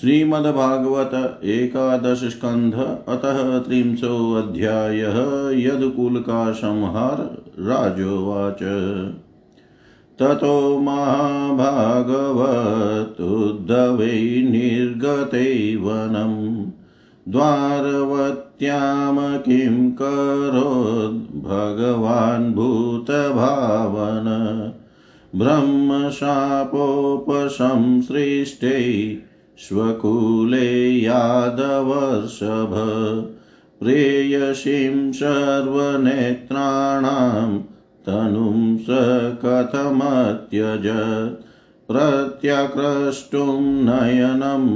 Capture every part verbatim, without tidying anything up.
श्रीमद्भागवत एकादश स्कंध अतः त्रिंशो अध्यायः यदुकुल का संहार। राजोवाच ततो महाभागवत उद्धवे निर्गते वनं द्वारवत्याम किं करोद् भगवान् भूतभावन ब्रह्मशापोपसंसृष्टे स्वकुले यादवर्षभ प्रेयसीं सर्वनेत्राणां तनुं स कथमत्यजत् प्रत्याक्रष्टुं नयनम्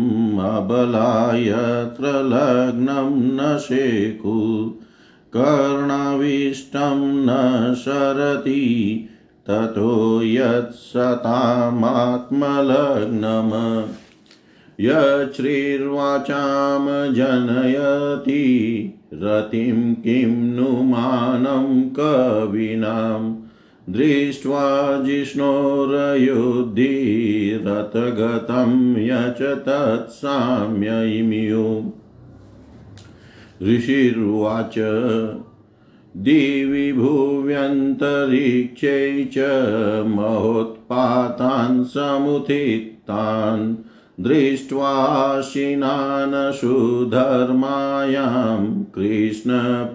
अबलायत्र लग्नं न शेकु कर्णाविष्टं न शरति ततो यत्सतामात्मलग्नम् यच्छ्रीर्वाचां जनयति रतिं किं नु मानं कविनां दृष्ट्वा जिष्णोरयुधिरतगतं यच तत्साम्यमियो ऋषिर्वाच दिवि भुव्यन्तरिक्षे च महोत्पातान् समुत्थितान् दृष्ट्वा शिनानशुधर्मायां कृष्णप्रायधुनिदम्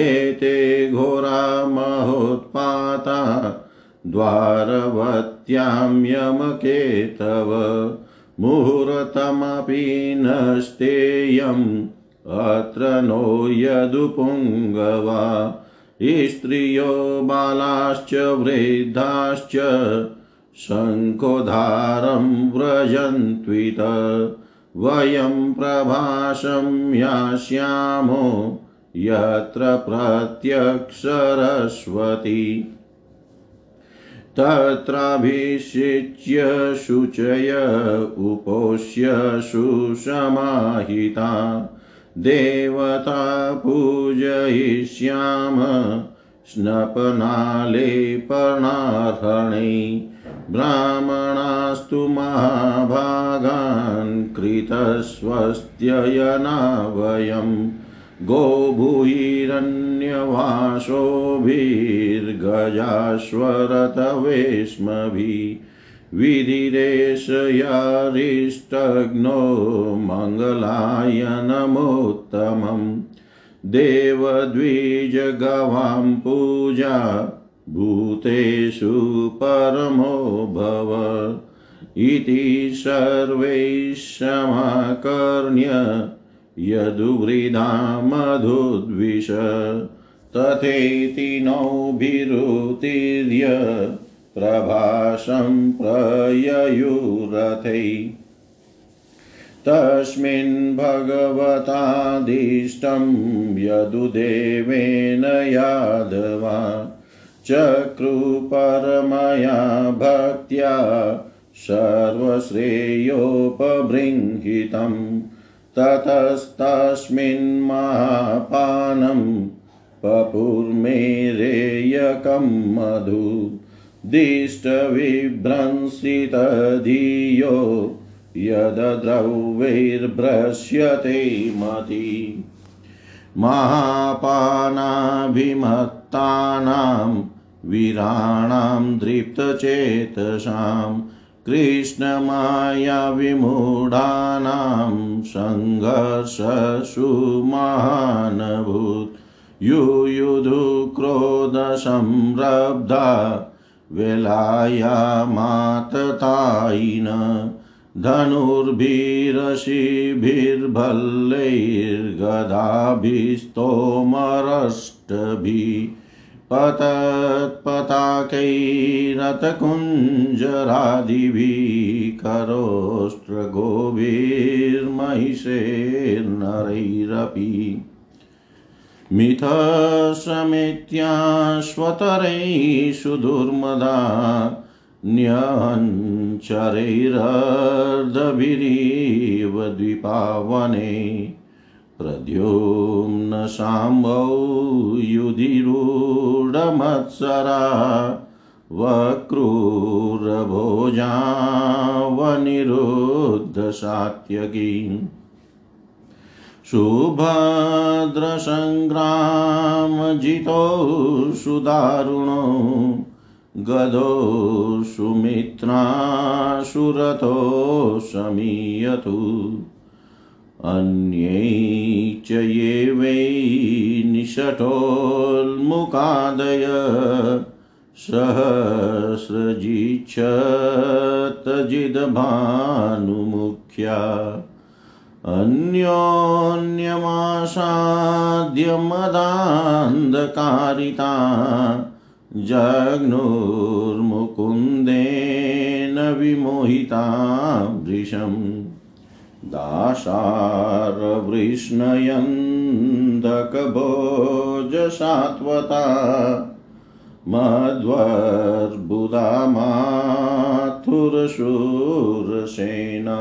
एते घोरा महोत्पाता द्वारवत्यां यमकेतव मुहूर्तमपि नष्टेयम् अत्र नो यदुपुङ्गवा स्त्रियो बालाश्च वृद्धाश्च शङ्खोधारं व्रजन्त्वित वयं प्रभाषं यास्यामो यत्र प्रत्यक्षरस्वती तत्राभिषिच्य शुचय उपोष्य सुसमाहिता देवता पूजयिष्याम स्नपनालेपनार्हणे ब्राह्मणास्तु महाभागान् कृतस्वस्त्ययना वयम् गोभूरन्यवासोभिर्गजाश्वरतवेष्मभिः विधिरेशयारिष्टग्नो मंगलाय नमोत्तमम् देवद्विजगवां पूजा भूतेषु परमो भव इति सर्वैः समाकर्ण्य यदुवृदां मधुद्विष तथेति नौभिरुतीर्य प्रभासं प्रययुरथे तस्मिन् भगवतादिष्टं यदुदेवेन यादवा चक्रुपरमया भक्त्या सर्वश्रेयोपबृंहितं ततस्तस्मिन् महापानं पपुर्मेरेयकं मधु दिष्टविभ्रंसित धियो यद्रवैर्भ्रश्यते मति महापानाभिमत्तानां वीराणां दृप्तचेतसां कृष्णमाया विमूढानां संघर्षसु महानभूत् युयुधु क्रोधसंरब्धा विलायामाततायिन धनुर्भिरशिभिर्भल्लैर्गदाभिस्तोमरष्टभिः पतत्पताकैरतकुञ्जरादिभिः करोष्ट्रगोभिर्महिषैर्नरैरपि मिथस्समित्याश्वतरैः सुदुर्मदा न्यञ्चरैरर्धभिरीव द्विपावने प्रद्युम्न साम्भौ युधिरूढमत्सरा वक्रूरभोजां अनिरुद्ध सात्यकी सुभद्र संग्राम जितो सुदारुणो गदो सुमित्रा सुरथो समीयतु अन्ये च ये वै निषठोन्मुकादय सहस्रजिच्छतजिदभानुमुख्या अन्योन्यमासाद्य मदान्धकारिता जग्नुर्मुकुन्देन विमोहिता वृषम् दाशारवृष्णयन्दकभोजसात्वता मध्वर्बुदा माथुरशूरसेना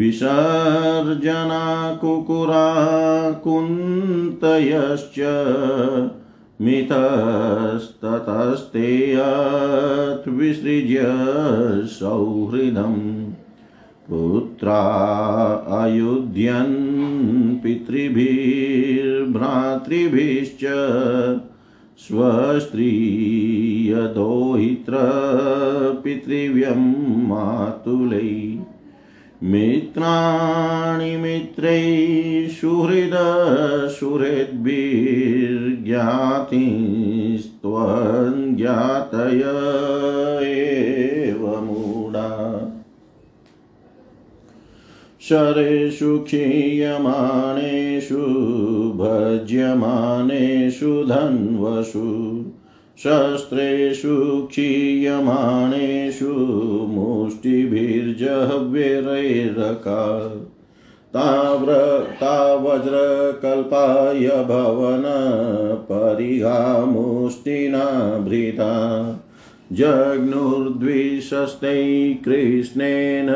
विसर्जना कुकुरा कुन्तयश्च मितस्ततस्ते विसृज्य सौहृदम् पुत्रा अयुध्यन् पितृभिर्भ्रातृभिश्च स्वस्त्री यदोहित्र पितृव्यं मातुलै मित्राणि मित्रै सुहृद सुहृद्भिर्ज्ञातिस्त्वज्ञातय एव मूढा शरेषु क्षीयमाणेषु भज्यमानेषु धन्वसु शस्त्रेषु क्षीयमाणेषु मुष्टिभिर्जहव्यैरका ताव्र तावज्रकल्पाय भवन परिहा मुष्टिना भृता जग्नुर्द्विशस्ते कृष्णेन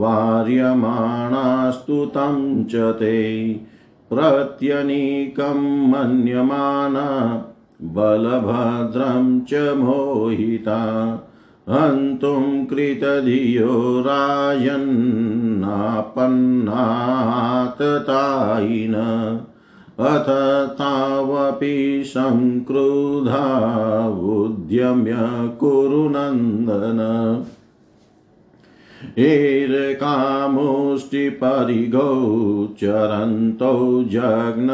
वार्यमाणास्तु तं च ते प्रत्यनीकं मन्यमाना बलभद्रं च मोहिता हन्तुं कृतधियो राजन्नापन्नाततायिन अथ तावपि संक्रुधा उद्यम्य कुरुनन्दन एरकामुष्टिपरिगौ चरन्तौ जग्नतुर्युधि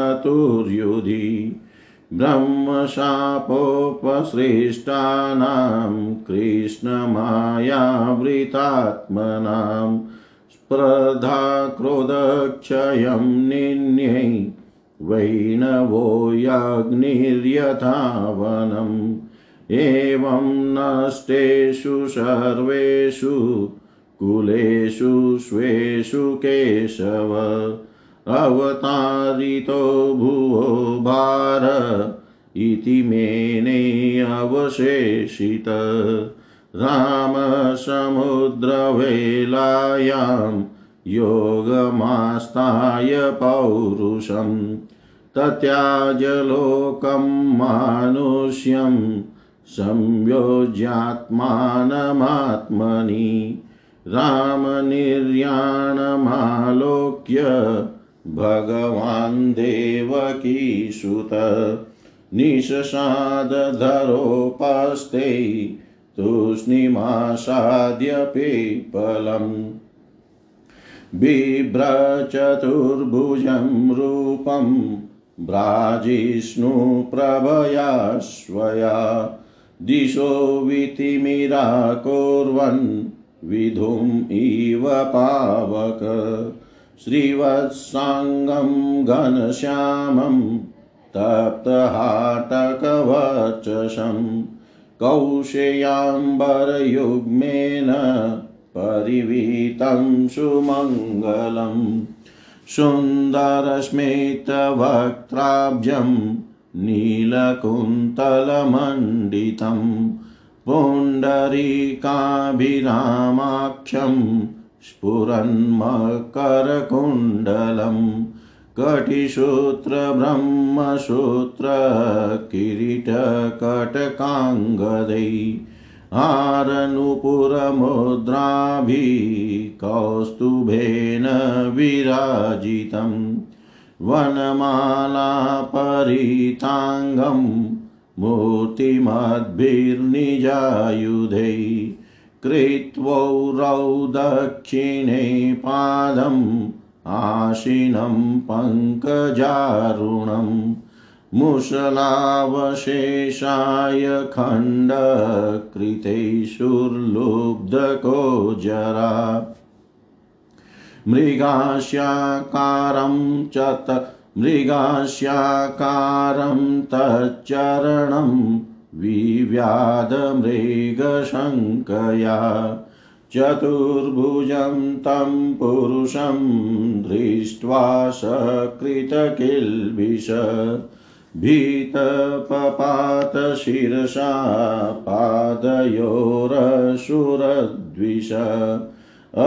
ब्रह्मशापोपसृष्टानां कृष्णमायावृतात्मनां स्पर्धा क्रोधक्षयं निन्ये वैणवो याग्निर्यथावनम् एवं नष्टेषु सर्वेषु कुलेषु स्वेषु केशव अवतारितो भुवो भार इति मेने अवशेषित रामसमुद्रवेलायां योगमास्ताय पौरुषं तत्याज लोकं मानुष्यं संयोज्यात्मानमात्मनि रामनिर्याणमालोक्य भगवान् देवकीसुत निशसादधरोपस्ते तूष्णीमासाद्य पिपलम् बिभ्रचतुर्भुजं रूपं ब्राजिष्णुप्रभया स्वया दिशो वितिमिराकुर्वन् विधुम् इव पावक श्रीवत्साङ्गं घनश्यामं तप्तहाटकवचसं कौशेयाम्बरयुग्मेन परिवीतं सुमङ्गलं सुन्दरस्मितवक्त्राब्जं नीलकुन्तलमण्डितं पुण्डरीकाभिरामाख्यं स्फुरन्मकरकुण्डलं कटिसूत्रब्रह्मसूत्रकिरीटकटकाङ्गदै आरनुपुरमुद्राभिः कौस्तुभेन विराजितं वनमालापरितांगं मूर्तिमद्भिर्निजायुधे कृत्वौरौ दक्षिणे पादम् आशिनं पंकजारुणं मुशलावशेषाय खण्डकृते शूर्लुब्धको जरा मृगास्याकारं चत मृगास्याकारं तच्चरणं विव्याधमृगशङ्कया चतुर्भुजं तं पुरुषं दृष्ट्वा सकृतकिल्बिष भीतपपात शिरसा पादयोरसुरद्विष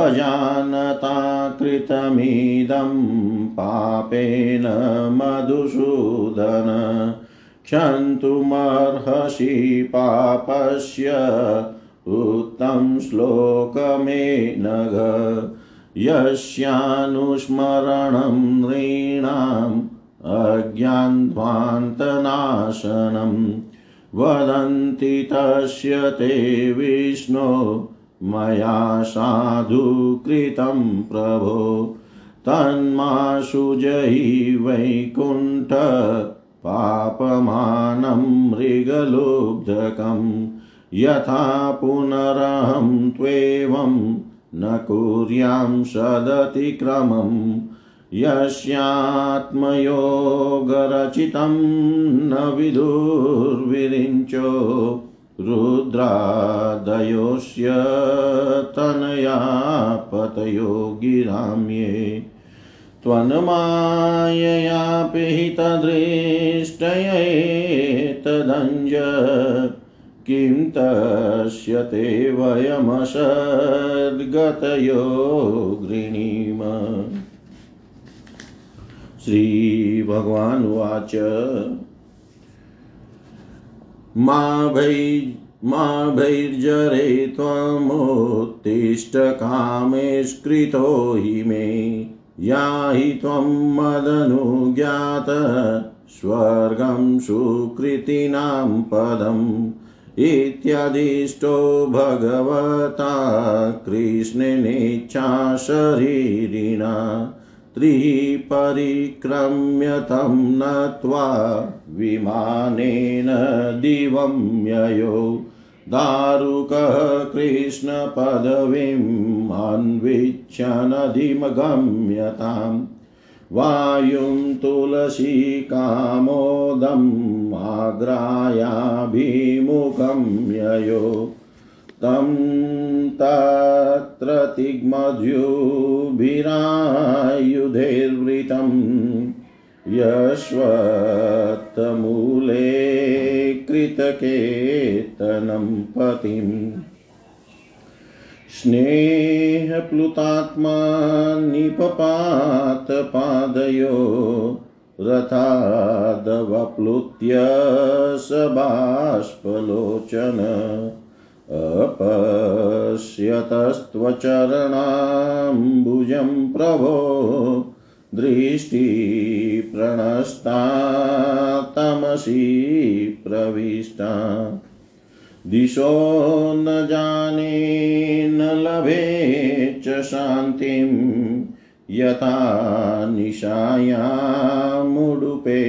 अजानता कृतमिदं पापेन मधुसूदन क्षन्तुमर्हसि पापस्य उत्तम श्लोकमे नघ यस्यानुस्मरणं नृणाम् अज्ञानध्वान्तनाशनं वदन्ति तस्य ते विष्णो मया साधु कृतं प्रभो तन्मासु जयि वैकुण्ठ पापमानं मृगलोभकम् यथा पुनरहं त्वेवं न कुर्यां सदति क्रमं यस्यात्मयोगरचितं न विदुर्विरिञ्चो रुद्रादयोस्य तनया पतयो गिराम्ये त्वन्मायया पिहितदृष्टयेतदञ्ज किं तस्य ते वयमसद्गतयो गृणीम। श्री भगवान् उवाच मा भै मा भैर्जरे त्वमुत्तिष्ठ कामेष्कृतो हि मे याहि त्वं मदनुज्ञात स्वर्गं सुकृतीनां पदम् इत्यादिष्टो भगवता कृष्णेनेच्छाशरीरिणा त्रिपरिक्रम्य तं नत्वा विमानेन दिवं ययो दारुकः कृष्णपदवीम् अन्विच्छनधिमगम्यताम् वायुं तुलसी कामोदम् आग्रायाभिमुखं ययो तं तत्र तिग्मध्युभिरायुधैर्वृतं यश्वत्थमूले कृतकेतनं पतिम् स्नेहप्लुतात्मा निपपात पादयो रथादवप्लुत्य सबाष्पलोचन अपश्यतस्त्वचरणाम्बुजं प्रभो दृष्टि प्रणस्ता तमसी प्रविष्टा दिशो न जाने न लभे च शान्तिं यथा निशायामुडुपे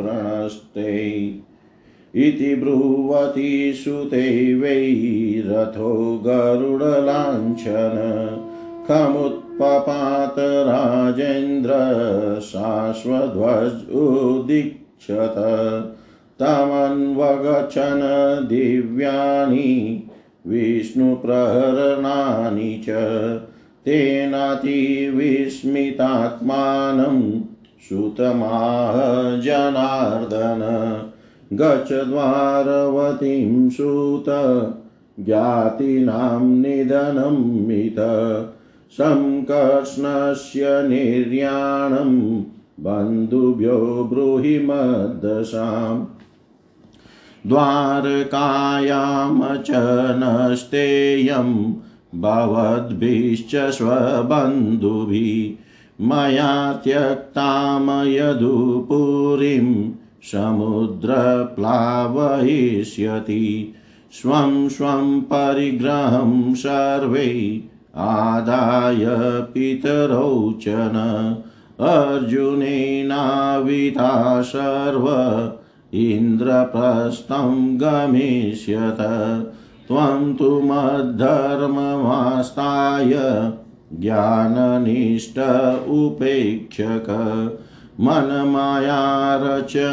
प्रणस्ते इति ब्रुवती सुते वै रथो गरुडलाञ्छन खमुत्पपात राजेन्द्र शाश्वध्वज उदीक्षत तमन्वगछन दिव्यानि विष्णुप्रहरणानि च तेनातिविस्मितात्मानं सुतमाह जनार्दन गच्छ द्वारवतीं सुत ज्ञातीनां निधनं मित संकर्ष्णस्य निर्याणं बन्धुभ्यो ब्रूहि मद्दशाम् द्वारकायाम च नस्तेयं भवद्भिश्च स्वबन्धुभिः मया त्यक्ताम यदुपुरीं समुद्रप्लावयिष्यति स्वं स्वं परिग्रहं सर्वे आदाय पितरौ च न अर्जुनेनाविता सर्व इन्द्रप्रस्थं गमिष्यत त्वं तु मद्धर्ममास्ताय ज्ञाननिष्ठ उपेक्षक मनमायारचनामेतां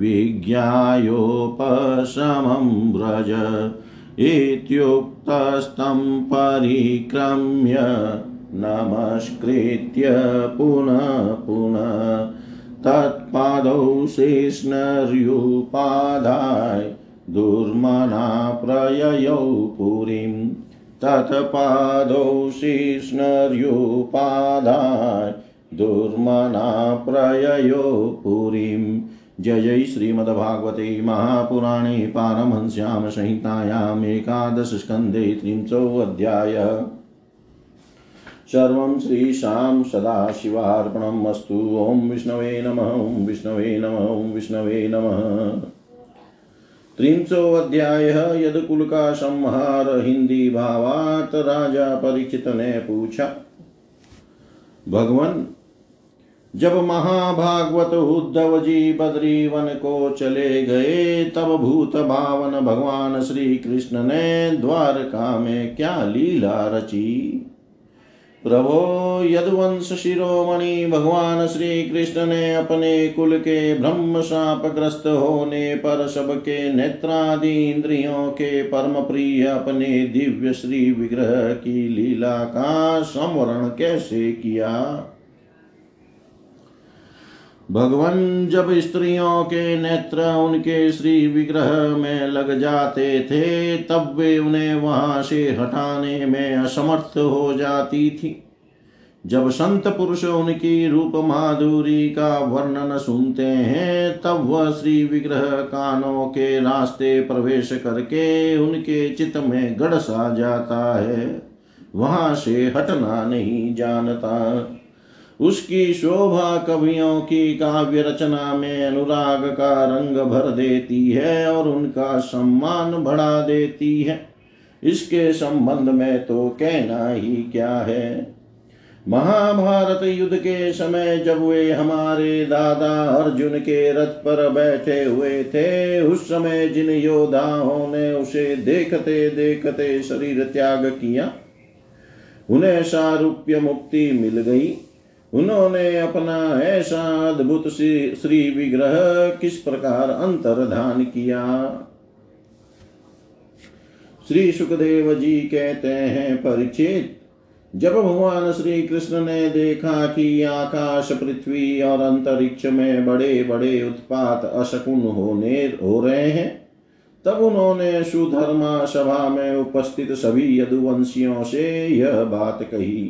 विज्ञायोपशमं व्रज इत्युक्तस्तं परिक्रम्य नमस्कृत्य पुनः पुनः तत्पादौ शेषनर्युपादाय दुर्मना प्रययौ पुरीं तत्पादौ शेषनर्युपादाय दुर्मना प्रययौ पुरीं। जय जय श्रीमद्भागवते महापुराणे पारमहंस्याम संहितायाम् एकादश स्कंधे त्रिंशोऽध्यायः। सर्वं श्रीशां सदाशिवार्पणमस्तु। ओं विष्णवे नमः। ओं विष्णवे नमः। ओं विष्णवे नमः। त्रिंशोऽध्यायः यदुकुल का संहार। हिंदी भावार्थ। राजा परीक्षित ने पूछा, भगवान, जब महाभागवत उद्धव जी बद्रीवन को चले गए तब भूत भावन भगवान श्री कृष्ण ने द्वारका में क्या लीला रची? प्रभो, यदुवंश शिरोमणि भगवान श्री कृष्ण ने अपने कुल के ब्रह्म शापग्रस्त होने पर सबके नेत्रादि इंद्रियों के परम प्रिय अपने दिव्य श्री विग्रह की लीला का संवरण कैसे किया? भगवान, जब स्त्रियों के नेत्र उनके श्री विग्रह में लग जाते थे तब वे उन्हें वहां से हटाने में असमर्थ हो जाती थी। जब संत पुरुष उनकी रूप माधुरी का वर्णन सुनते हैं तब वह श्री विग्रह कानों के रास्ते प्रवेश करके उनके चित्त में गड़ सा जाता है, वहां से हटना नहीं जानता। उसकी शोभा कवियों की काव्य रचना में अनुराग का रंग भर देती है और उनका सम्मान बढ़ा देती है। इसके संबंध में तो कहना ही क्या है। महाभारत युद्ध के समय जब वे हमारे दादा अर्जुन के रथ पर बैठे हुए थे, उस समय जिन योद्धाओं ने उसे देखते देखते शरीर त्याग किया, उन्हें सारूप्य मुक्ति मिल गई। उन्होंने अपना ऐसा अद्भुत श्री विग्रह किस प्रकार अंतर्धान किया? श्री सुखदेव जी कहते हैं, परीक्षित, जब भगवान श्री कृष्ण ने देखा कि आकाश पृथ्वी और अंतरिक्ष में बड़े बड़े उत्पात अशकुन होने हो रहे हैं, तब उन्होंने सुधर्मा सभा में उपस्थित सभी यदुवंशियों से यह बात कही।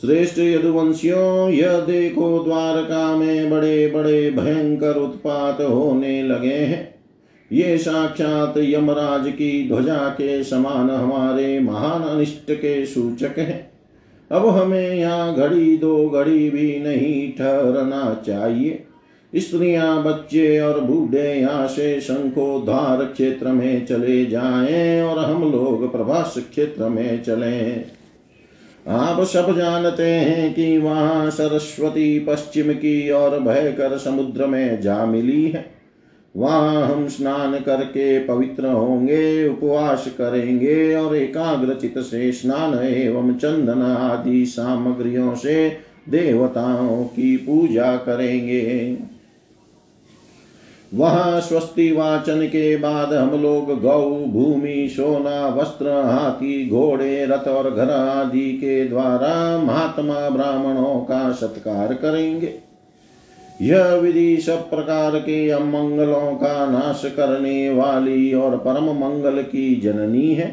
श्रेष्ठ यदुवंशियों, यह देखो, द्वारका में बड़े बड़े भयंकर उत्पात होने लगे हैं। ये साक्षात यमराज की ध्वजा के समान हमारे महान अनिष्ट के सूचक हैं। अब हमें यहाँ घड़ी दो घड़ी भी नहीं ठहरना चाहिए। स्त्रियां, बच्चे और बूढ़े यहाँ से शंखोद्वार क्षेत्र में चले जाएं और हम लोग प्रभास क्षेत्र में चलें। आप सब जानते हैं कि वहां सरस्वती पश्चिम की ओर बहकर समुद्र में जा मिली है। वहां हम स्नान करके पवित्र होंगे, उपवास करेंगे और एकाग्रचित से स्नान एवं चंदन आदि सामग्रियों से देवताओं की पूजा करेंगे। वहां स्वस्ति वाचन के बाद हम लोग गौ, भूमि, सोना, वस्त्र, हाथी, घोड़े, रथ और घर आदि के द्वारा महात्मा ब्राह्मणों का सत्कार करेंगे। यह विधि सब प्रकार के अमंगलों का नाश करने वाली और परम मंगल की जननी है।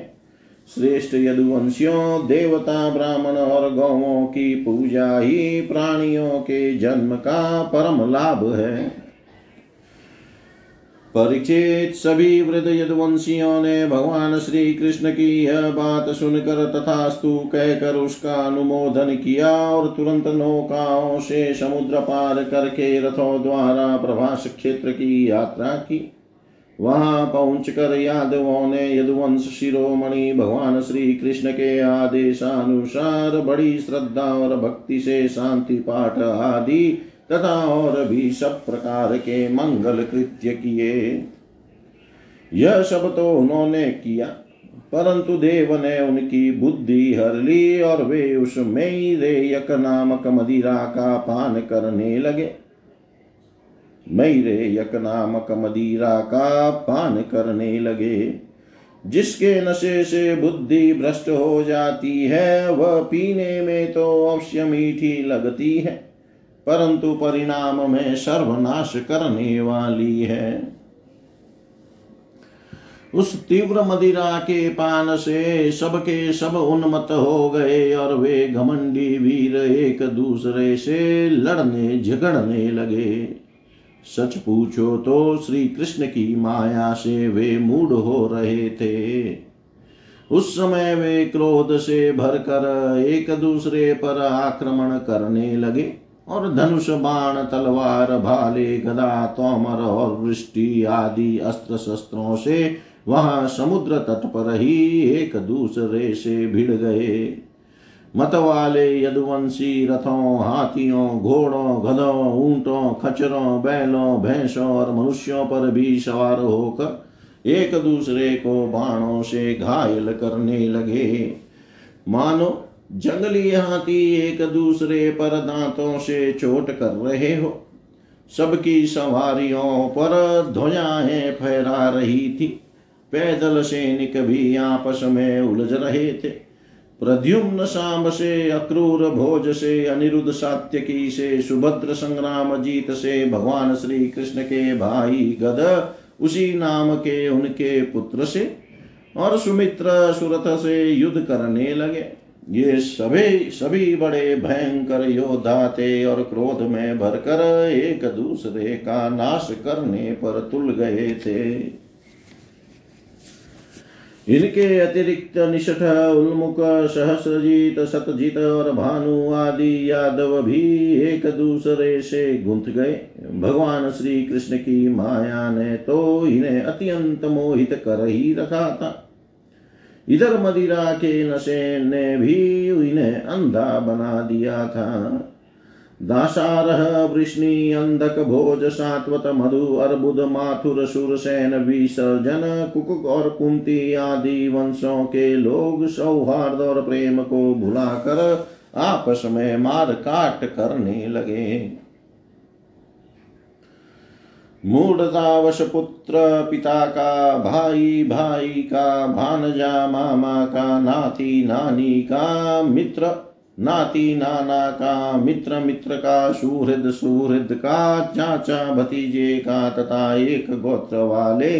श्रेष्ठ यदुवंशियों, देवता, ब्राह्मण और गौओं की पूजा ही प्राणियों के जन्म का परम लाभ है। परीक्षित सभी वृद्ध यदुवंशियों ने भगवान श्री कृष्ण की यह बात सुनकर तथास्तु कहकर उसका अनुमोदन किया और तुरंत नौकाओं से समुद्र पार करके रथों द्वारा प्रभास क्षेत्र की यात्रा की। वहां पहुंचकर यादवों ने यदुवंश शिरोमणि भगवान श्री कृष्ण के आदेशानुसार बड़ी श्रद्धा और भक्ति से शांति पाठ आदि तथा और भी सब प्रकार के मंगल कृत्य किए। यह सब तो उन्होंने किया, परंतु देव ने उनकी बुद्धि हर ली और वे उसमें ही रेयक नामक मदिरा का पान करने लगे। मैरेयक नामक मदिरा का पान करने लगे जिसके नशे से बुद्धि भ्रष्ट हो जाती है। वह पीने में तो अवश्य मीठी लगती है, परंतु परिणाम में सर्वनाश करने वाली है। उस तीव्र मदिरा के पान से सबके सब उन्मत्त हो गए और वे घमंडी वीर एक दूसरे से लड़ने झगड़ने लगे। सच पूछो तो श्री कृष्ण की माया से वे मूढ़ हो रहे थे। उस समय वे क्रोध से भरकर एक दूसरे पर आक्रमण करने लगे और धनुष, बाण, तलवार, भाले, गदा, तोमर और वृष्टि आदि अस्त्र शस्त्रों से वहां समुद्र तट पर ही एक दूसरे से भिड़ गए। मत वाले यदुवंशी रथों, हाथियों, घोड़ों, गधों, ऊंटों, खच्चरों, बैलों, भैंसों और मनुष्यों पर भी सवार होकर एक दूसरे को बाणों से घायल करने लगे। मानो जंगली हाथी एक दूसरे पर दांतों से चोट कर रहे हो। सबकी सवारियों पर ध्वजाएं फहरा रही थी। पैदल सैनिक भी आपस में उलझ रहे थे। प्रद्युम्न सांब से, अक्रूर भोज से, अनिरुद्ध सात्यकी से, सुभद्र संग्राम जीत से, भगवान श्री कृष्ण के भाई गद उसी नाम के उनके पुत्र से और सुमित्र सुरथ से युद्ध करने लगे। ये सभी सभी बड़े भयंकर योद्धा थे और क्रोध में भरकर एक दूसरे का नाश करने पर तुल गए थे। इनके अतिरिक्त निष्ठ, उन्मुख, सहस्रजीत, शतजीत और भानु आदि यादव भी एक दूसरे से गुंथ गए। भगवान श्री कृष्ण की माया ने तो इन्हें अत्यंत मोहित कर ही रखा था। इधर मदिरा के नशे ने भी इन्हें अंधा बना दिया था। दासारह, वृष्णि, अंधक, भोज, सात्वत, मधु, अर्बुद, माथुर, शूरसेन, विसर्जन, कुकुक और कुंती आदि वंशों के लोग सौहार्द और प्रेम को भुलाकर आपस में मार काट करने लगे। मूढ़तावश पुत्र पिता का, भाई भाई का, भानजा मामा का, नाती नानी का, मित्र नाती नाना का, मित्र मित्र का, सुहृद सुहृद का, चाचा भतीजे का तथा एक गोत्र वाले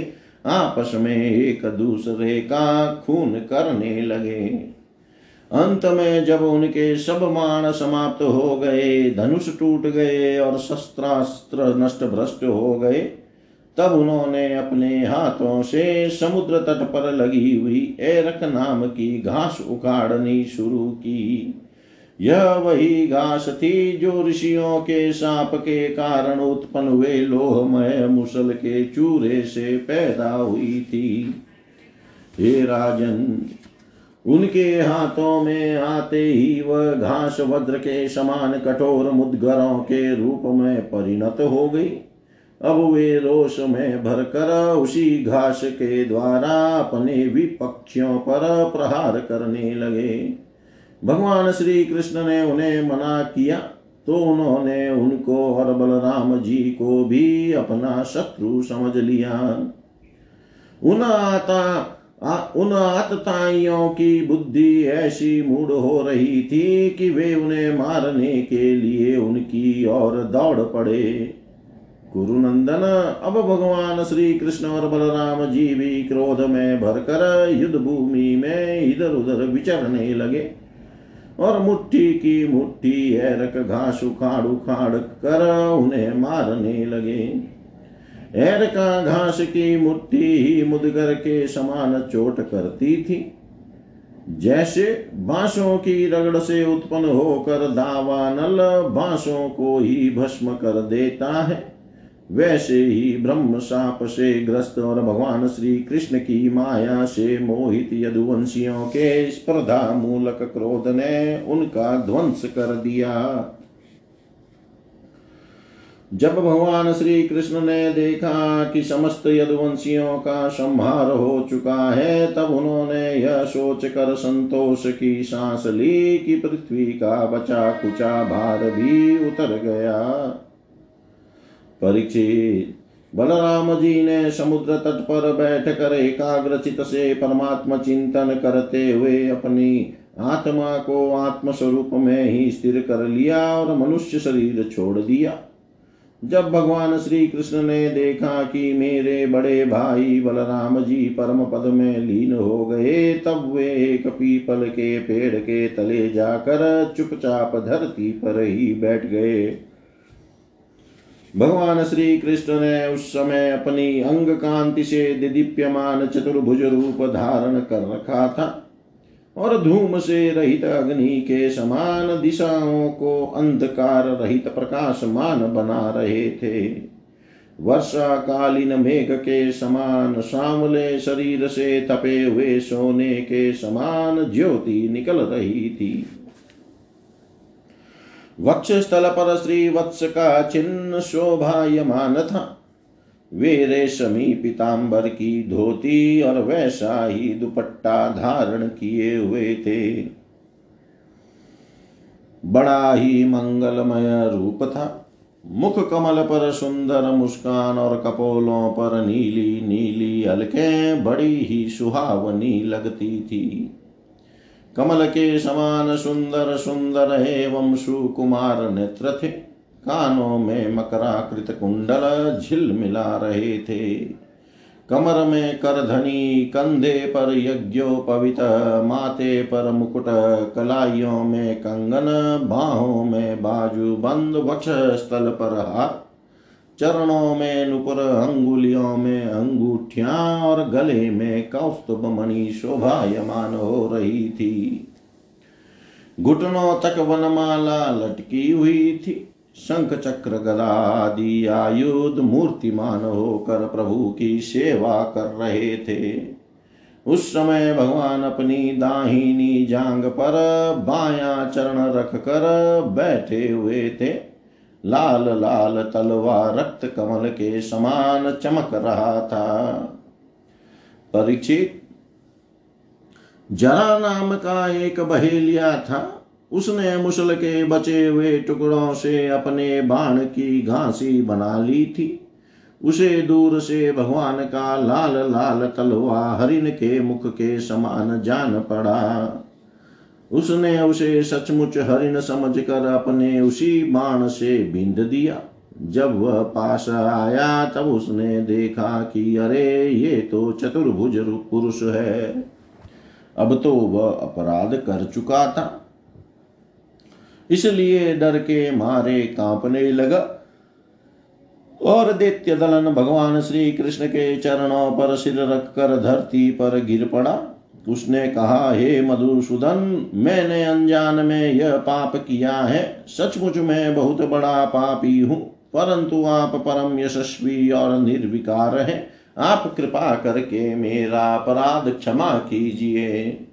आपस में एक दूसरे का खून करने लगे। अंत में जब उनके सब बाण समाप्त हो गए, धनुष टूट गए और शस्त्रास्त्र नष्ट भ्रष्ट हो गए, तब उन्होंने अपने हाथों से समुद्र तट पर लगी हुई एरक नाम की घास उखाड़नी शुरू की। यह वही घास थी जो ऋषियों के शाप के कारण उत्पन्न हुए लोहमय मुसल के चूरे से पैदा हुई थी। हे राजन, उनके हाथों में आते ही वह घास वज्र के समान कठोर मुद्गरों के रूप में परिणत हो गई। अब वे रोष में भरकर उसी घास के द्वारा अपने विपक्षियों पर प्रहार करने लगे। भगवान श्री कृष्ण ने उन्हें मना किया तो उन्होंने उनको और बलराम जी को भी अपना शत्रु समझ लिया। उन आता आ, उन आतताइयों की बुद्धि ऐसी मूढ़ हो रही थी कि वे उन्हें मारने के लिए उनकी ओर दौड़ पड़े। गुरुनंदन, अब भगवान श्री कृष्ण और बलराम जी भी क्रोध में भरकर युद्ध भूमि में इधर उधर विचरने लगे और मुट्ठी की मुट्ठी एरक घास उखाड़ उखाड़ कर उन्हें मारने लगे। एरका घास की मुट्ठी ही मुदगर के समान चोट करती थी। जैसे बांसों की रगड़ से उत्पन्न होकर दावानल बांसों को ही भस्म कर देता है, वैसे ही ब्रह्म शाप से ग्रस्त और भगवान श्री कृष्ण की माया से मोहित यदुवंशियों के स्पर्धा मूलक क्रोध ने उनका ध्वंस कर दिया। जब भगवान श्री कृष्ण ने देखा कि समस्त यदुवंशियों का संहार हो चुका है, तब उन्होंने यह सोचकर संतोष की सांस ली कि पृथ्वी का बचा कुचा भार भी उतर गया। परीक्षित, बलराम जी ने समुद्र तट पर बैठकर एकाग्रचित से परमात्मा चिंतन करते हुए अपनी आत्मा को आत्म स्वरूप में ही स्थिर कर लिया और मनुष्य शरीर छोड़ दिया। जब भगवान श्री कृष्ण ने देखा कि मेरे बड़े भाई बलराम जी परम पद में लीन हो गए, तब वे एक पीपल के पेड़ के तले जाकर चुपचाप धरती पर ही बैठ गए। भगवान श्री कृष्ण ने उस समय अपनी अंग कांति से दिदीप्यमान चतुर्भुज रूप धारण कर रखा था और धूम से रहित अग्नि के समान दिशाओं को अंधकार रहित प्रकाशमान बना रहे थे। वर्षा कालीन मेघ के समान सांवले शरीर से तपे हुए सोने के समान ज्योति निकल रही थी। वक्ष स्थल पर श्री वत्स का चिन्ह शोभायमान था। वे रेशमी पीताम्बर की धोती और वैसा ही दुपट्टा धारण किए हुए थे। बड़ा ही मंगलमय रूप था। मुख कमल पर सुंदर मुस्कान और कपोलों पर नीली नीली अलकें बड़ी ही सुहावनी लगती थी। कमल के समान सुंदर सुंदर एवं सुकुमार नेत्र थे। कानों में मकराकृत कुंडल झिलमिला रहे थे। कमर में करधनी, कंधे पर यज्ञोपवीत, माथे पर मुकुट, कलाइयों में कंगन, बाहों में बाजूबंद, वक्ष स्थल पर हार, चरणों में नुपुर, अंगुलियों में अंगूठियां और गले में कौस्तुभ मणि शोभायमान हो रही थी। घुटनों तक वनमाला लटकी हुई थी। शंख चक्र गदा आदि आयुध मूर्तिमान होकर प्रभु की सेवा कर रहे थे। उस समय भगवान अपनी दाहिनी जांग पर बायां चरण रख कर बैठे हुए थे। लाल लाल तलवा रक्त कमल के समान चमक रहा था। परीक्षित, जरा नाम का एक बहेलिया था। उसने मुसल के बचे हुए टुकड़ों से अपने बाण की घासी बना ली थी। उसे दूर से भगवान का लाल लाल तलवा हरिण के मुख के समान जान पड़ा। उसने उसे सचमुच हरिण समझकर अपने उसी बाण से बिंद दिया। जब वह पास आया तब उसने देखा कि अरे, ये तो चतुर्भुज पुरुष है। अब तो वह अपराध कर चुका था, इसलिए डर के मारे कांपने लगा और दैत्य दलन भगवान श्री कृष्ण के चरणों पर सिर रखकर धरती पर गिर पड़ा। उसने कहा, हे मधुसूदन, मैंने अनजान में यह पाप किया है। सचमुच मैं बहुत बड़ा पापी हूँ, परंतु आप परम यशस्वी और निर्विकार हैं। आप कृपा करके मेरा अपराध क्षमा कीजिए।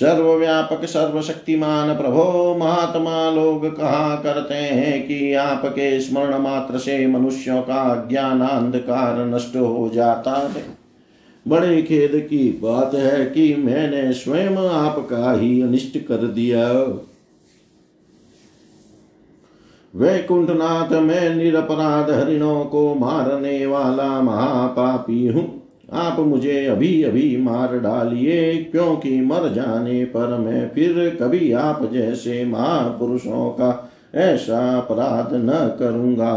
सर्वव्यापक सर्वशक्तिमान प्रभो, महात्मा लोग कहा करते हैं कि आपके स्मरण मात्र से मनुष्यों का अज्ञान अंधकार नष्ट हो जाता है। बड़े खेद की बात है कि मैंने स्वयं आपका ही अनिष्ट कर दिया। वैकुंठनाथ, मैं निरपराध हरिणों को मारने वाला महापापी हूँ। आप मुझे अभी अभी मार डालिए, क्योंकि मर जाने पर मैं फिर कभी आप जैसे महापुरुषों का ऐसा अपराध न करूँगा।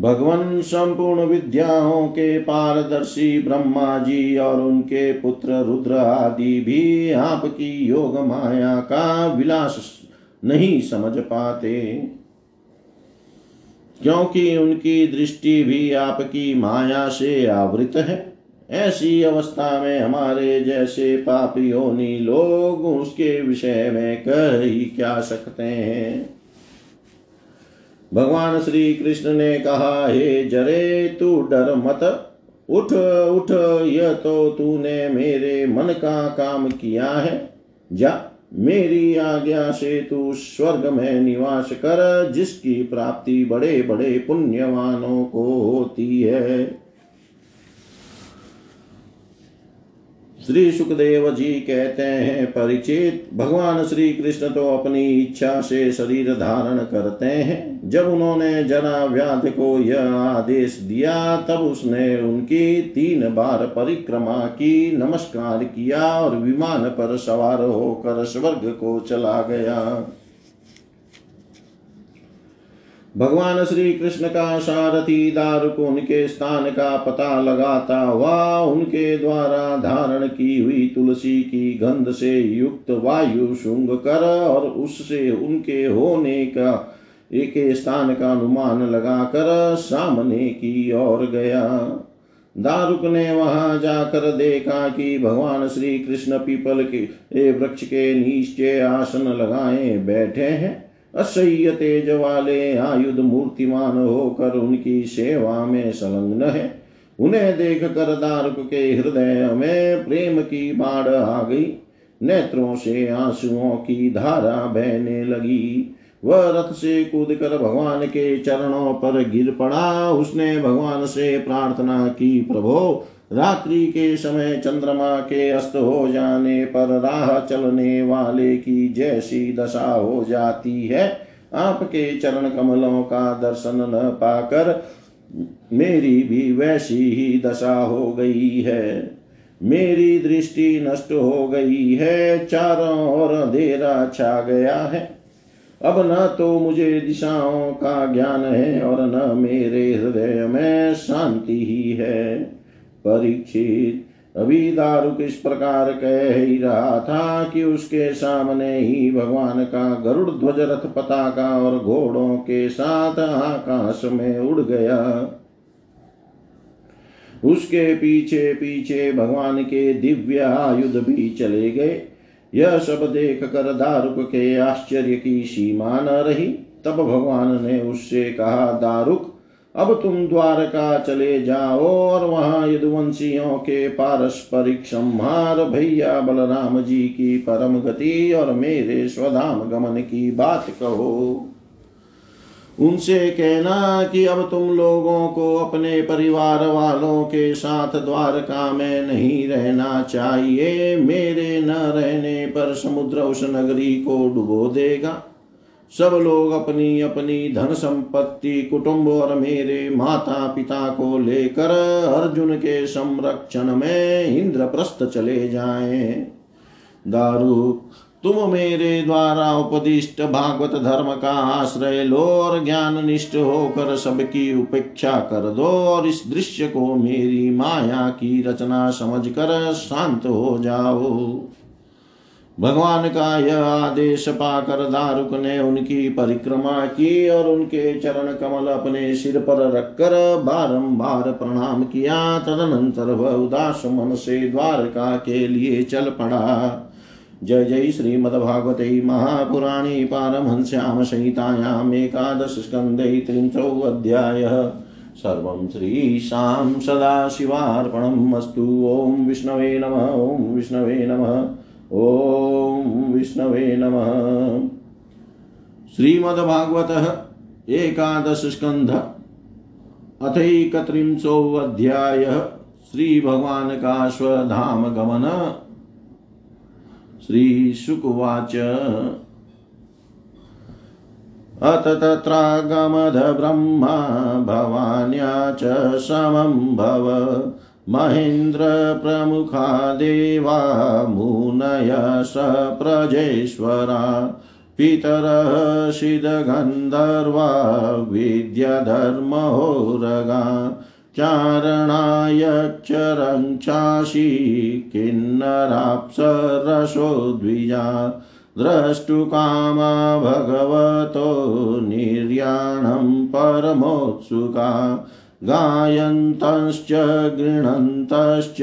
भगवान, संपूर्ण विद्याओं के पारदर्शी ब्रह्मा जी और उनके पुत्र रुद्र आदि भी आपकी योग माया का विलास नहीं समझ पाते। क्योंकि उनकी दृष्टि भी आपकी माया से आवृत है। ऐसी अवस्था में हमारे जैसे पापी योनि लोग उसके विषय में कह ही क्या सकते हैं। भगवान श्री कृष्ण ने कहा, हे जरे तू डर मत, उठ उठ, यह तो तूने मेरे मन का काम किया है। जा, मेरी आज्ञा से तू स्वर्ग में निवास कर, जिसकी प्राप्ति बड़े बड़े पुण्यवानों को होती है। श्री सुखदेव जी कहते हैं, परिचित, भगवान श्री कृष्ण तो अपनी इच्छा से शरीर धारण करते हैं। जब उन्होंने जरा व्याध को यह आदेश दिया तब उसने उनकी तीन बार परिक्रमा की, नमस्कार किया और विमान पर सवार होकर स्वर्ग को चला गया। भगवान श्री कृष्ण का सारथी दारुकून के स्थान का पता लगाता हुआ उनके द्वारा धारण की हुई तुलसी की गंध से युक्त वायु सूंघ कर और उससे उनके होने का एक स्थान का अनुमान लगाकर सामने की ओर गया। दारुक ने वहां जाकर देखा कि भगवान श्री कृष्ण पीपल के वृक्ष के नीचे आसन लगाए बैठे हैं। असह्य तेज वाले आयुध मूर्तिमान होकर उनकी सेवा में संलग्न है। उन्हें देख कर दारुक के हृदय में प्रेम की बाढ़ आ गई। नेत्रों से आंसुओं की धारा बहने लगी। वह रथ से कूदकर भगवान के चरणों पर गिर पड़ा। उसने भगवान से प्रार्थना की, प्रभो, रात्रि के समय चंद्रमा के अस्त हो जाने पर राह चलने वाले की जैसी दशा हो जाती है, आपके चरण कमलों का दर्शन न पाकर मेरी भी वैसी ही दशा हो गई है। मेरी दृष्टि नष्ट हो गई है, चारों ओर अंधेरा छा गया है। अब न तो मुझे दिशाओं का ज्ञान है और न मेरे हृदय में शांति ही है। परीक्षित, अभी दारुक इस प्रकार कह ही रहा था कि उसके सामने ही भगवान का गरुड़ ध्वज रथ पताका और घोड़ों के साथ आकाश में उड़ गया। उसके पीछे पीछे भगवान के दिव्य आयुध भी चले गए। यह सब देख कर दारुक के आश्चर्य की सीमा न रही। तब भगवान ने उससे कहा, दारुक, अब तुम द्वारका चले जाओ और वहाँ यदुवंशियों के पारस्परिक संहार, भैया बलराम जी की परम गति और मेरे स्वधाम गमन की बात कहो। उनसे कहना कि अब तुम लोगों को अपने परिवार वालों के साथ द्वारका में नहीं रहना चाहिए। मेरे न रहने पर समुद्र उस नगरी को डुबो देगा। सब लोग अपनी अपनी धन संपत्ति, कुटुंब और मेरे माता पिता को लेकर अर्जुन के संरक्षण में इंद्रप्रस्थ चले जाएं। दारुक, तुम मेरे द्वारा उपदिष्ट भागवत धर्म का आश्रय लो और ज्ञान निष्ठ होकर सबकी उपेक्षा कर दो और इस दृश्य को मेरी माया की रचना समझकर शांत हो जाओ। भगवान का यह आदेश पाकर दारुक ने उनकी परिक्रमा की और उनके चरण कमल अपने सिर पर रखकर बारंबार प्रणाम किया। तदनंतर वह उदास मन से द्वारका के लिए चल पड़ा। जय जय श्रीमद्भागवते महापुराणे पारमहंस्यां संहितायाम् एकादश स्कन्धे त्रिंशो अध्यायः। सर्वं श्रीशां सदाशिवार्पणम् अस्तु। ओं विष्णवे नमः। ओं विष्णवे नमः। ओं विष्णवे नमः। श्रीमद्भागवत एकादश स्कंध अथैकत्रिंशो अध्यायः। श्री भगवान का स्वधाम गमन। श्रीशुकवाच, अत तत्रागमद ब्रह्मा भवान्या च समं भव महेन्द्र प्रमुखा देवा मुनया स प्रजेश्वरा पितरः सिद्धगन्धर्वा विद्याधर्महोरगा चारणाय चरं चाशी किन्नराप्सरसो द्विजा द्रष्टुकामा भगवतो निर्याणं परमोत्सुका गायन्तश्च गृह्णन्तश्च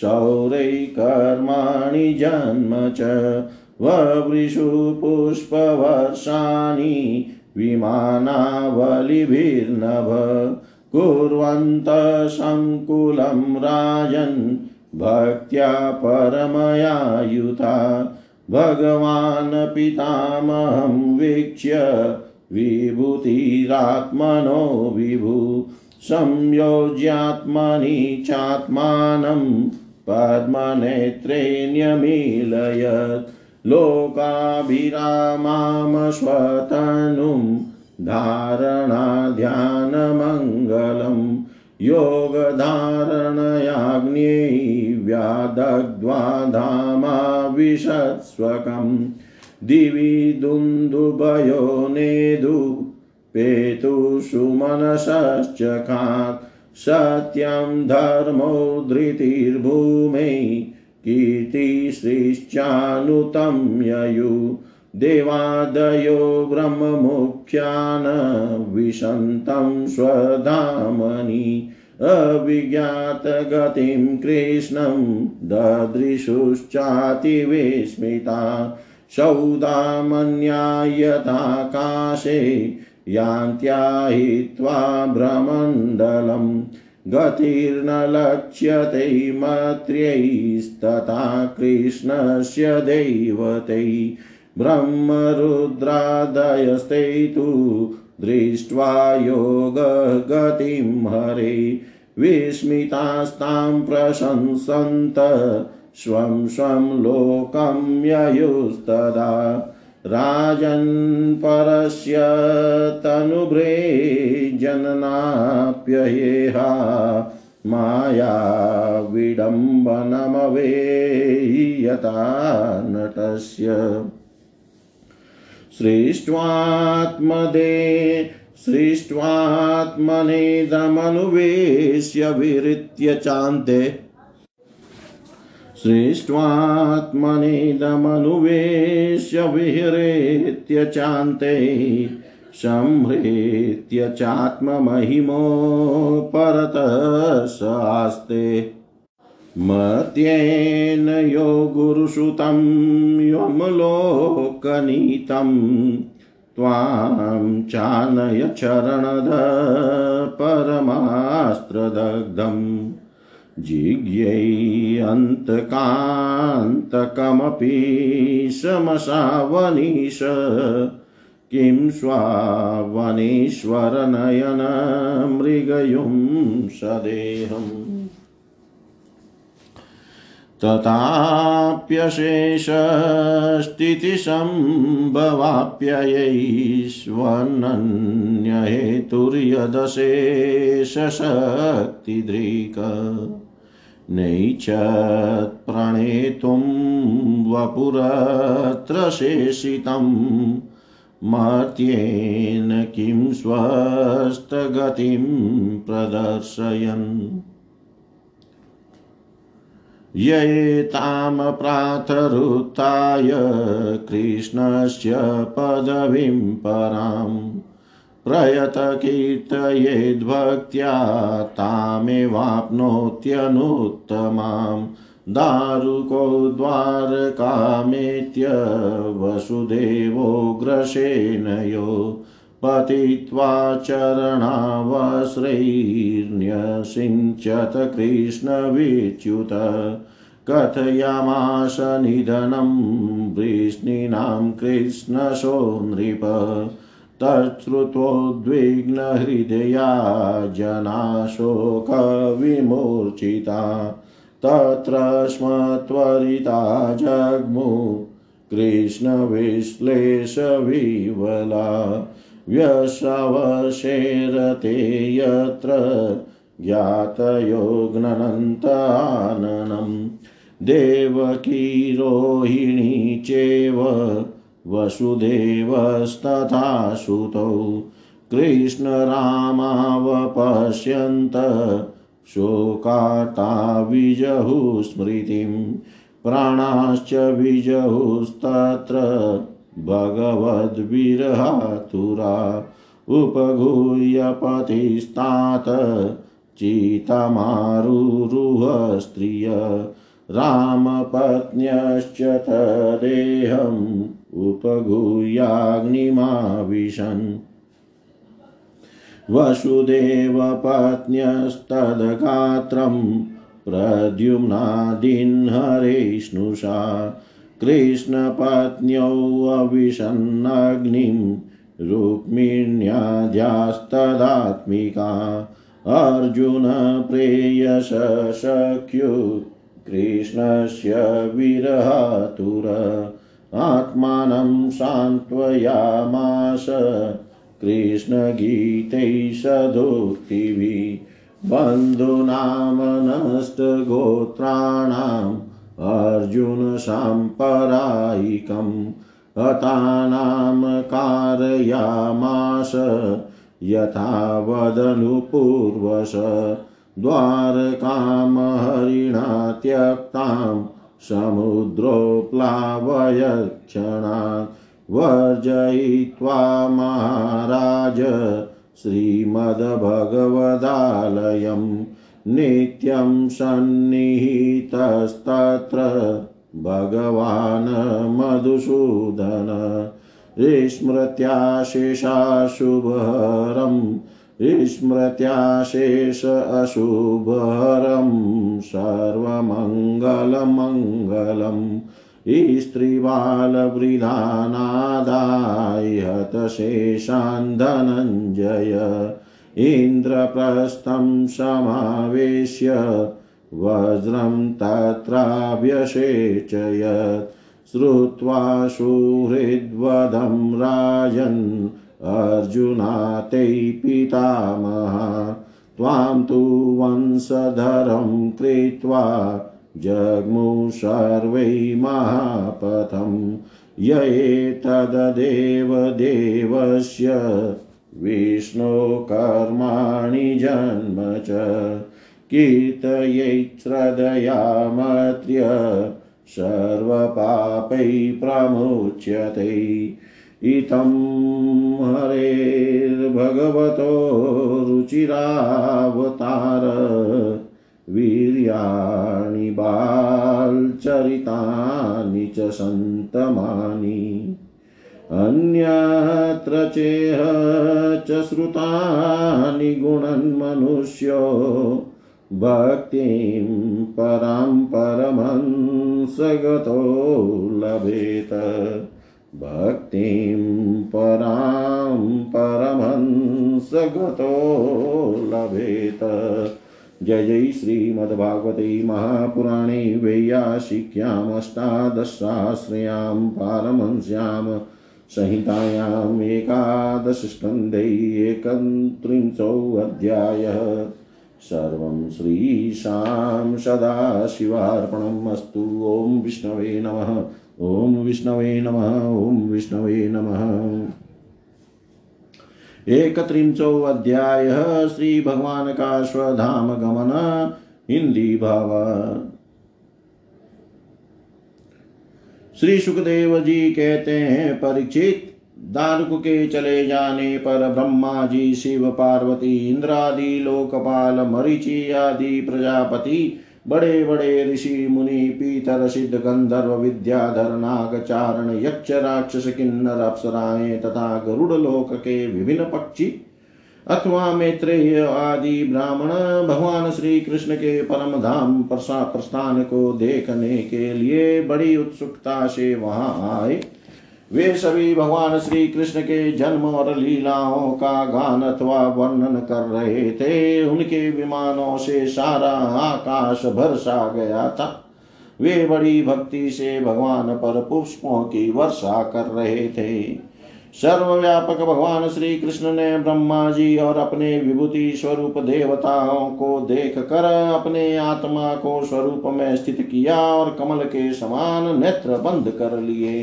शौर्यकर्माणि जन्म च ववृषु पुष्पवर्षाणि विमानावलिभिर्नभ कुर्वन्तः संकुलं राजन् भक्त्या परमया युता भगवान् पितामहं वीक्ष्य विभूतिरात्मनो विभु संयोज्यात्मनि चात्मानं पद्मनेत्रे न्यमीलयत् लोकाभिरामश्वतनुं धारणाध्यानमङ्गलं योगधारणयाज्ञेयं व्यादग्ध्वा धामाविशत्स्वकं दिवि दुन्दुभयो नेदु पेतुषुमनसश्चखात् सत्यं धर्मो धृतिर्भूमे कीर्तिश्रीश्चानुतं ययु देवादयो ब्रह्ममुख्यान् विशन्तं स्वधामनि अविज्ञातगतिं कृष्णं ददृशुश्चातिविस्मिता सौदामन्यायताकाशे यान्त्या हित्वा ब्रह्मण्डलं गतिर्न लक्ष्यते मत्र्यैस्तथा कृष्णस्य दैवतै ब्रह्मरुद्रादयस्ते तु दृष्ट्वा योगगतिं हरे विस्मितास्तां प्रशंसन्त स्वं स्वं लोकं ययुस्तदा राजन् परस्य तनुभ्रे जननाप्ययेहा माया विडम्बनमवेयता नटस्य सृष्ट्वात्मदे सृष्ट्वात्मनेदमनुवेश्य विहृत्य चान्ते सृष्ट्वात्मनेदमनुवेश्य विहृत्य चान्ते संहृत्य चात्ममहिमोपरतः सास्ते मत्येन यो गुरुसुतं यमलोकनीतं त्वां चानय चरणद परमास्त्रदग्धं जिज्ञेयन्तकान्तकमपि समसावनीश किं स्वावनीश्वरनयन मृगयुं सदेहम् तथाप्यशेषस्थितिसम्भवाप्ययैष्वनन्यहेतुर्यदशेषशक्तिदृक् नैच्छत् प्रणेतुं वपुरत्र शेषितं मर्त्येन किं स्वस्तगतिं प्रदर्शयन् ये ताम प्रातरुत्थाय कृष्णस्य पदवीं परां प्रयतकीर्तयेद्भक्त्या तामेवाप्नोत्यनुत्तमां दारुको द्वारकामेत्य वसुदेवोऽग्रसेनयो पतित्वा चरणावश्रैर्न्यसिञ्चत कृष्णविच्युत कथयामास निधनं वृष्णीनां कृष्णशो नृप तच्छ्रुत्वोद्विग्नहृदया जनाशोकविमूर्छिता तत्र स्मत्वरिता जग्मु कृष्णविश्लेषविवला व्यशवशेरते यत्र ज्ञातयोग्ननन्ताननं देवकी रोहिणी चेव वसुदेवस्तथा सुतौ कृष्णरामावपश्यन्त शोकार्ता विजहुः स्मृतिं प्राणाश्च विजहुस्तत्र भगवद्विरहातुरा उपगूह्य पतिस्तात चीतमारुरुह स्त्रिय रामपत्न्यश्च तदेहम् उपगूह्याग्निमाविशन् वसुदेवपत्न्यस्तद्गात्रं प्रद्युम्नादिन्हरेष्णुषा कृष्णपत्न्यौ अविशन्नाग्निं रुक्मिण्याद्यास्तदात्मिका अर्जुन प्रेयस सख्यो कृष्णस्य विरहातुर आत्मानं सान्त्वयामास कृष्णगीतै सदोक्तिवि बन्धूनामनस्तगोत्राणाम् अर्जुन साम्परायिकं हतानां कारयामास यथा वदनुपूर्वश द्वारकां हरिणा त्यक्तां समुद्रोप्लावयक्षणात् वर्जयित्वा महाराज श्रीमद्भगवदालयं नित्यं सन्निहितस्तत्र भगवान् मधुसूदन विस्मृत्याशेषाशुभहरं विस्मृत्याशेष अशुभहरं सर्वमङ्गलमङ्गलम् स्त्रीबालवृधानादाय हतशेषान् धनञ्जय इन्द्रप्रस्थं समावेश्य वज्रं तत्राभ्यसेचयत् श्रुत्वा सुहृद्वदं राजन् अर्जुनाते पितामहा त्वां तु वंशधरं कृत्वा जग्मु सर्वै महापथं य एतदेव देवस्य विष्णुकर्माणि जन्म च कीर्तयैच्छ्रदयामत्र्य सर्वपापै प्रमुच्यते इतं हरेर्भगवतो रुचिरावतार वीर्याणि बालचरितानि च सन्तमानि अन्यत्र चेह च श्रुतानि गुणन् मनुष्यो भक्तिं परां परमंस गतो लभेत भक्तिं परां परमंस गतो लभेत। जय जय श्रीमद्भागवते महापुराणे वैयासिक्याम् अष्टादशसहस्र्यां पारमहंस्यां संहितायाम् एकादश स्कन्धे एकत्रिंशोऽध्यायः सर्वं श्रीशां सदाशिवार्पणमस्तु। ओं विष्णवे नमः ओं विष्णवे नमः ओं विष्णवे नमः। एकत्रिंशो अध्याय श्री भगवान का स्वधाम गमन हिंदी भाव। श्री सुखदेव जी कहते हैं, परीक्षित, दारुक के चले जाने पर ब्रह्मा जी, शिव, पार्वती, इंद्रादि, लोकपाल, मरीचि आदि प्रजापति, बड़े बड़े ऋषि मुनि, पीतर, सिद्ध, गंधर्व, विद्याधर, नाग, चारण, यक्ष, राक्षस, किन्नर, अप्सराएं तथा गरुड़ लोक के विभिन्न पक्षी अथवा मैत्रेय आदि ब्राह्मण भगवान श्री कृष्ण के परम धाम प्रस्थान को देखने के लिए बड़ी उत्सुकता से वहां आए। वे सभी भगवान श्री कृष्ण के जन्म और लीलाओं का गान अथवा वर्णन कर रहे थे। उनके विमानों से सारा आकाश बरसा गया था। वे बड़ी भक्ति से भगवान पर पुष्पों की वर्षा कर रहे थे। सर्वव्यापक भगवान श्री कृष्ण ने ब्रह्मा जी और अपने विभूति स्वरूप देवताओं को देख कर अपने आत्मा को स्वरूप में स्थित किया और कमल के समान नेत्र बंद कर लिए।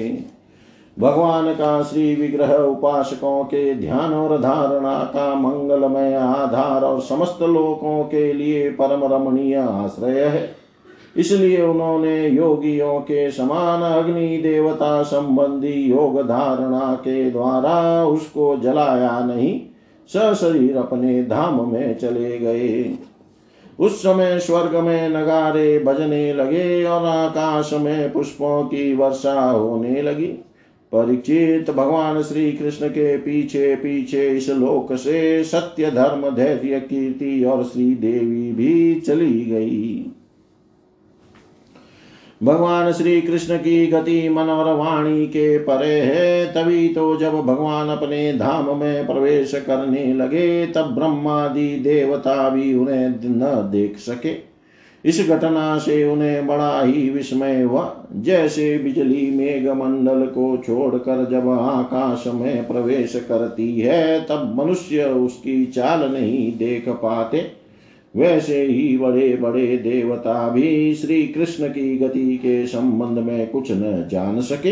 भगवान का श्री विग्रह उपासकों के ध्यान और धारणा का मंगलमय आधार और समस्त लोकों के लिए परम रमणीय आश्रय है। इसलिए उन्होंने योगियों के समान अग्नि देवता संबंधी योग धारणा के द्वारा उसको जलाया नहीं, सशरीर अपने धाम में चले गए। उस समय स्वर्ग में नगारे बजने लगे और आकाश में पुष्पों की वर्षा होने लगी। परीक्षित, भगवान श्री कृष्ण के पीछे पीछे इस लोक से सत्य, धर्म, धैर्य, कीर्ति और श्री देवी भी चली गई। भगवान श्री कृष्ण की गति मन और वाणी के परे है। तभी तो जब भगवान अपने धाम में प्रवेश करने लगे तब ब्रह्मादि देवता भी उन्हें न देख सके। इस घटना से उन्हें बड़ा ही विस्मय हुआ। जैसे बिजली मेघमंडल को छोड़कर जब आकाश में प्रवेश करती है तब मनुष्य उसकी चाल नहीं देख पाते, वैसे ही बड़े बड़े देवता भी श्री कृष्ण की गति के संबंध में कुछ न जान सके।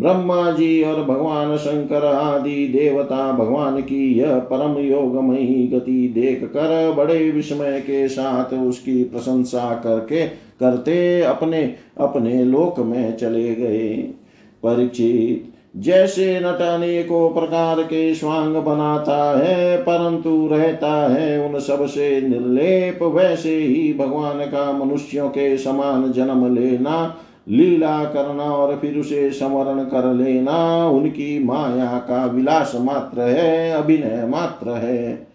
ब्रह्मा जी और भगवान शंकर आदि देवता भगवान की यह परम योगमयी गति देख कर बड़े विस्मय के साथ उसकी प्रशंसा करके करते अपने अपने लोक में चले गए। परीक्षित, जैसे नट अनेकों प्रकार के स्वांग बनाता है परंतु रहता है उन सब से निर्लेप, वैसे ही भगवान का मनुष्यों के समान जन्म लेना, लीला करना और फिर उसे स्मरण कर लेना उनकी माया का विलास मात्र है, अभिनय मात्र है।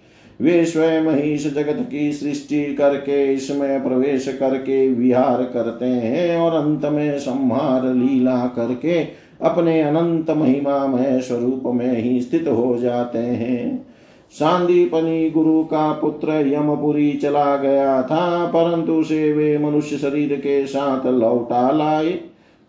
वे स्वयं ही इस जगत की सृष्टि करके इसमें प्रवेश करके विहार करते हैं और अंत में संहार लीला करके अपने अनंत महिमामय स्वरूप में ही स्थित हो जाते हैं। सांदीपनी गुरु का पुत्र यमपुरी चला गया था परंतु उसे वे मनुष्य शरीर के साथ लौटा लाए।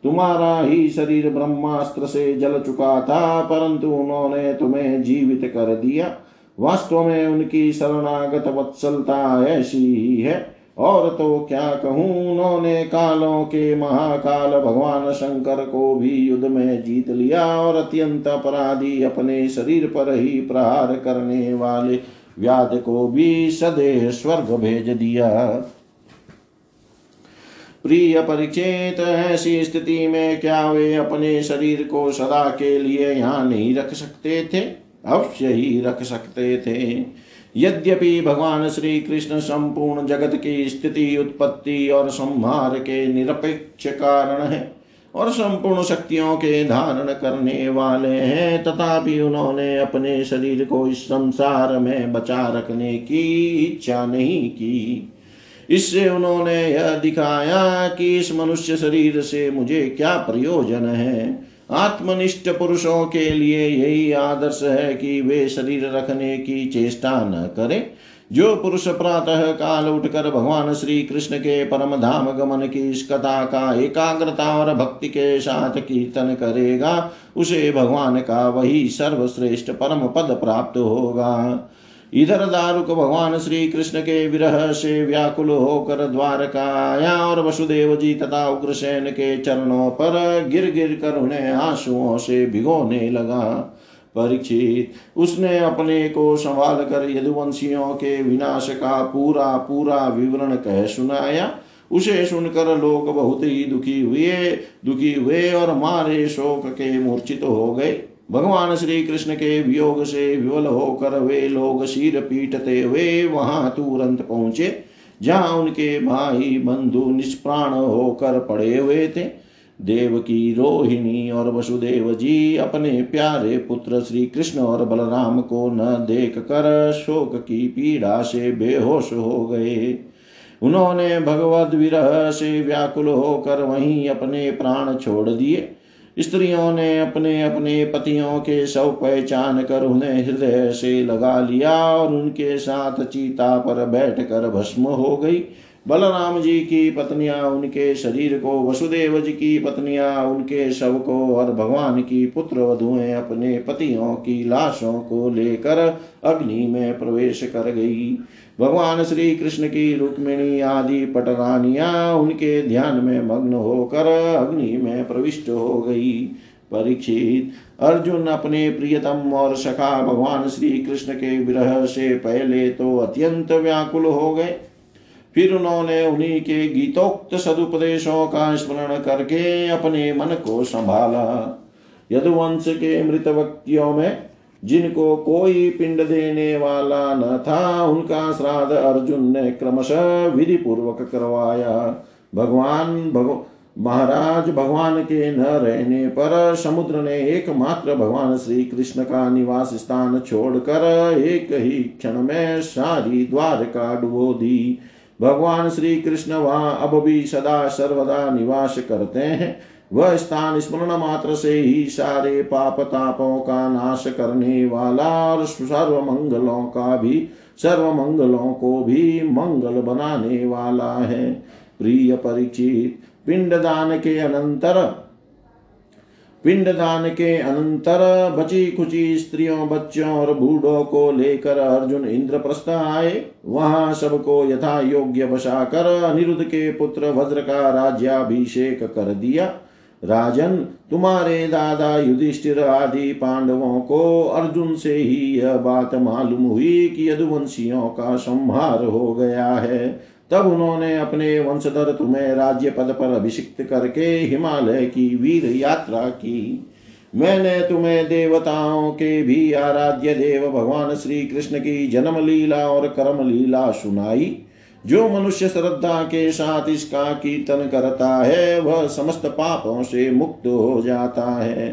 तुम्हारा ही शरीर ब्रह्मास्त्र से जल चुका था परंतु उन्होंने तुम्हें जीवित कर दिया। वास्तव में उनकी शरणागत वत्सलता ऐसी ही है, और तो क्या कहूँ। उन्होंने कालों के महाकाल भगवान शंकर को भी युद्ध में जीत लिया और अत्यंत अपराधी अपने शरीर पर ही प्रहार करने वाले व्याध को भी सदैव स्वर्ग भेज दिया। प्रिय परीक्षित, ऐसी स्थिति में क्या वे अपने शरीर को सदा के लिए यहाँ नहीं रख सकते थे? अवश्य ही रख सकते थे। यद्यपि भगवान श्री कृष्ण संपूर्ण जगत की स्थिति, उत्पत्ति और संहार के निरपेक्ष कारण है और संपूर्ण शक्तियों के धारण करने वाले हैं, तथापि उन्होंने अपने शरीर को इस संसार में बचा रखने की इच्छा नहीं की। इससे उन्होंने यह दिखाया कि इस मनुष्य शरीर से मुझे क्या प्रयोजन है। आत्मनिष्ठ पुरुषों के लिए यही आदर्श है कि वे शरीर रखने की चेष्टा न करें। जो पुरुष प्रातः काल उठकर भगवान श्री कृष्ण के परम धाम गमन की इस कथा का एकाग्रता और भक्ति के साथ कीर्तन करेगा उसे भगवान का वही सर्वश्रेष्ठ परम पद प्राप्त होगा। इधर दारुक भगवान श्री कृष्ण के विरह से व्याकुल होकर द्वारका आया और वसुदेव जी तथा उग्रसेन के चरणों पर गिर गिर कर उन्हें आंसुओं से भिगोने लगा। परीक्षित, उसने अपने को संभाल कर यदुवंशियों के विनाश का पूरा पूरा विवरण कह सुनाया। उसे सुनकर लोग बहुत ही दुखी हुए दुखी हुए और मारे शोक के मूर्छित हो गए। भगवान श्री कृष्ण के वियोग से विवल होकर वे लोग सिर पीटते हुए वहां तुरंत पहुंचे जहां उनके भाई बंधु निष्प्राण होकर पड़े हुए थे। देवकी, रोहिणी और वसुदेव जी अपने प्यारे पुत्र श्री कृष्ण और बलराम को न देख कर शोक की पीड़ा से बेहोश हो गए। उन्होंने भगवद विरह से व्याकुल होकर वहीं अपने प्राण छोड़ दिए। स्त्रियों ने अपने अपने पतियों के शव पहचान कर उन्हें हृदय से लगा लिया और उनके साथ चीता पर बैठकर भस्म हो गई। बलराम जी की पत्नियां उनके शरीर को, वसुदेव जी की पत्नियां उनके शव को और भगवान की पुत्र वधुएं अपने पतियों की लाशों को लेकर अग्नि में प्रवेश कर गई। भगवान श्री कृष्ण की रुक्मिणी आदि पटरानियां उनके ध्यान में मग्न होकर अग्नि में प्रविष्ट हो गई। परीक्षित, अर्जुन अपने प्रियतम और सखा भगवान श्री कृष्ण के विरह से पहले तो अत्यंत व्याकुल हो गए, फिर उन्होंने उन्हीं के गीतोक्त सदुपदेशों का स्मरण करके अपने मन को संभाला। यदुवंश के मृत व्यक्तियों में जिनको कोई पिंड देने वाला न था, उनका श्राद्ध अर्जुन ने क्रमशः विधि पूर्वक करवाया। भगवान भगव महाराज भगवान के न रहने पर समुद्र ने एकमात्र भगवान श्री कृष्ण का निवास स्थान छोड़कर एक ही क्षण में सारी द्वारका डुबो दी। भगवान श्री कृष्ण वहां अब भी सदा सर्वदा निवास करते हैं। वह स्थान स्मरण मात्र से ही सारे पाप तापों का नाश करने वाला और सर्व मंगलों का भी सर्व मंगलों को भी मंगल बनाने वाला है। प्रिय परीक्षित, पिंडदान के अनंतर पिंडदान के अनंतर बची खुची स्त्रियों, बच्चों और बूढ़ों को लेकर अर्जुन इंद्रप्रस्थ आए। वहां सबको यथा योग्य बसाकर अनिरुद्ध के पुत्र वज्र का राज्याभिषेक कर दिया। राजन, तुम्हारे दादा युधिष्ठिर आदि पांडवों को अर्जुन से ही यह बात मालूम हुई कि यदुवंशियों का संहार हो गया है। तब उन्होंने अपने वंशधर तुम्हें राज्य पद पर अभिषिक्त करके हिमालय की वीर यात्रा की। मैंने तुम्हें देवताओं के भी आराध्य देव भगवान श्री कृष्ण की जन्म लीला और कर्म लीला सुनाई। जो मनुष्य श्रद्धा के साथ इसका कीर्तन करता है वह समस्त पापों से मुक्त हो जाता है।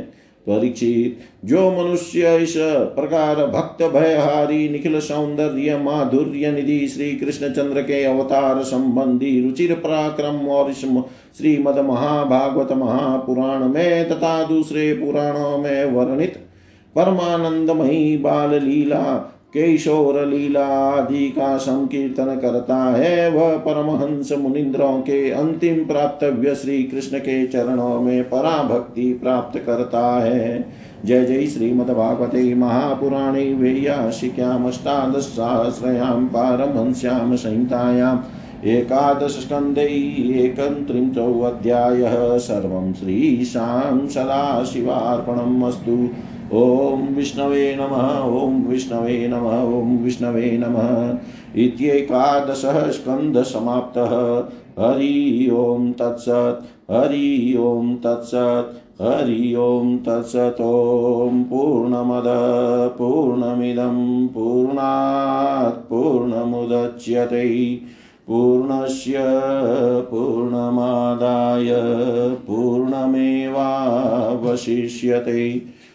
परीक्षित, जो मनुष्य इस प्रकार भक्त भयहारी निखिल सौंदर्य माधुर्य निधि श्री कृष्ण चंद्र के अवतार संबंधी रुचिर पराक्रम और इस श्रीमद महाभागवत महापुराण में तथा दूसरे पुराणों में वर्णित परमानंदमयी बाल लीला केशोर लीला आदि का संकीर्तन करता है, वह परमहंस मुनिंद्रों के अंतिम प्राप्तव्य श्री कृष्ण के चरणों में पराभक्ति प्राप्त करता है। जय जय श्रीमद्भागवते महापुराणे वेयाशिक्याम अष्टादश सहस्रयाम पारमहंस्याम संहितायाम एकादश स्कंधे एकत्रिंशो अध्यायः। सर्वं श्रीशां सदाशिवार्पणमस्तु। ओम विष्णवे नमः, ओम विष्णवे नमः, ओम विष्णवे नमः। इत्येकादश स्कंध समाप्तः। हरि ओम तत्सत्, हरि ओम तत्सत्, हरि ओम तत्सत्। ओम पूर्णमदः पूर्णमिदं पूर्णात् पूर्णमुदच्यते पूर्णस्य पूर्णमादाय पूर्णमेवावशिष्यते।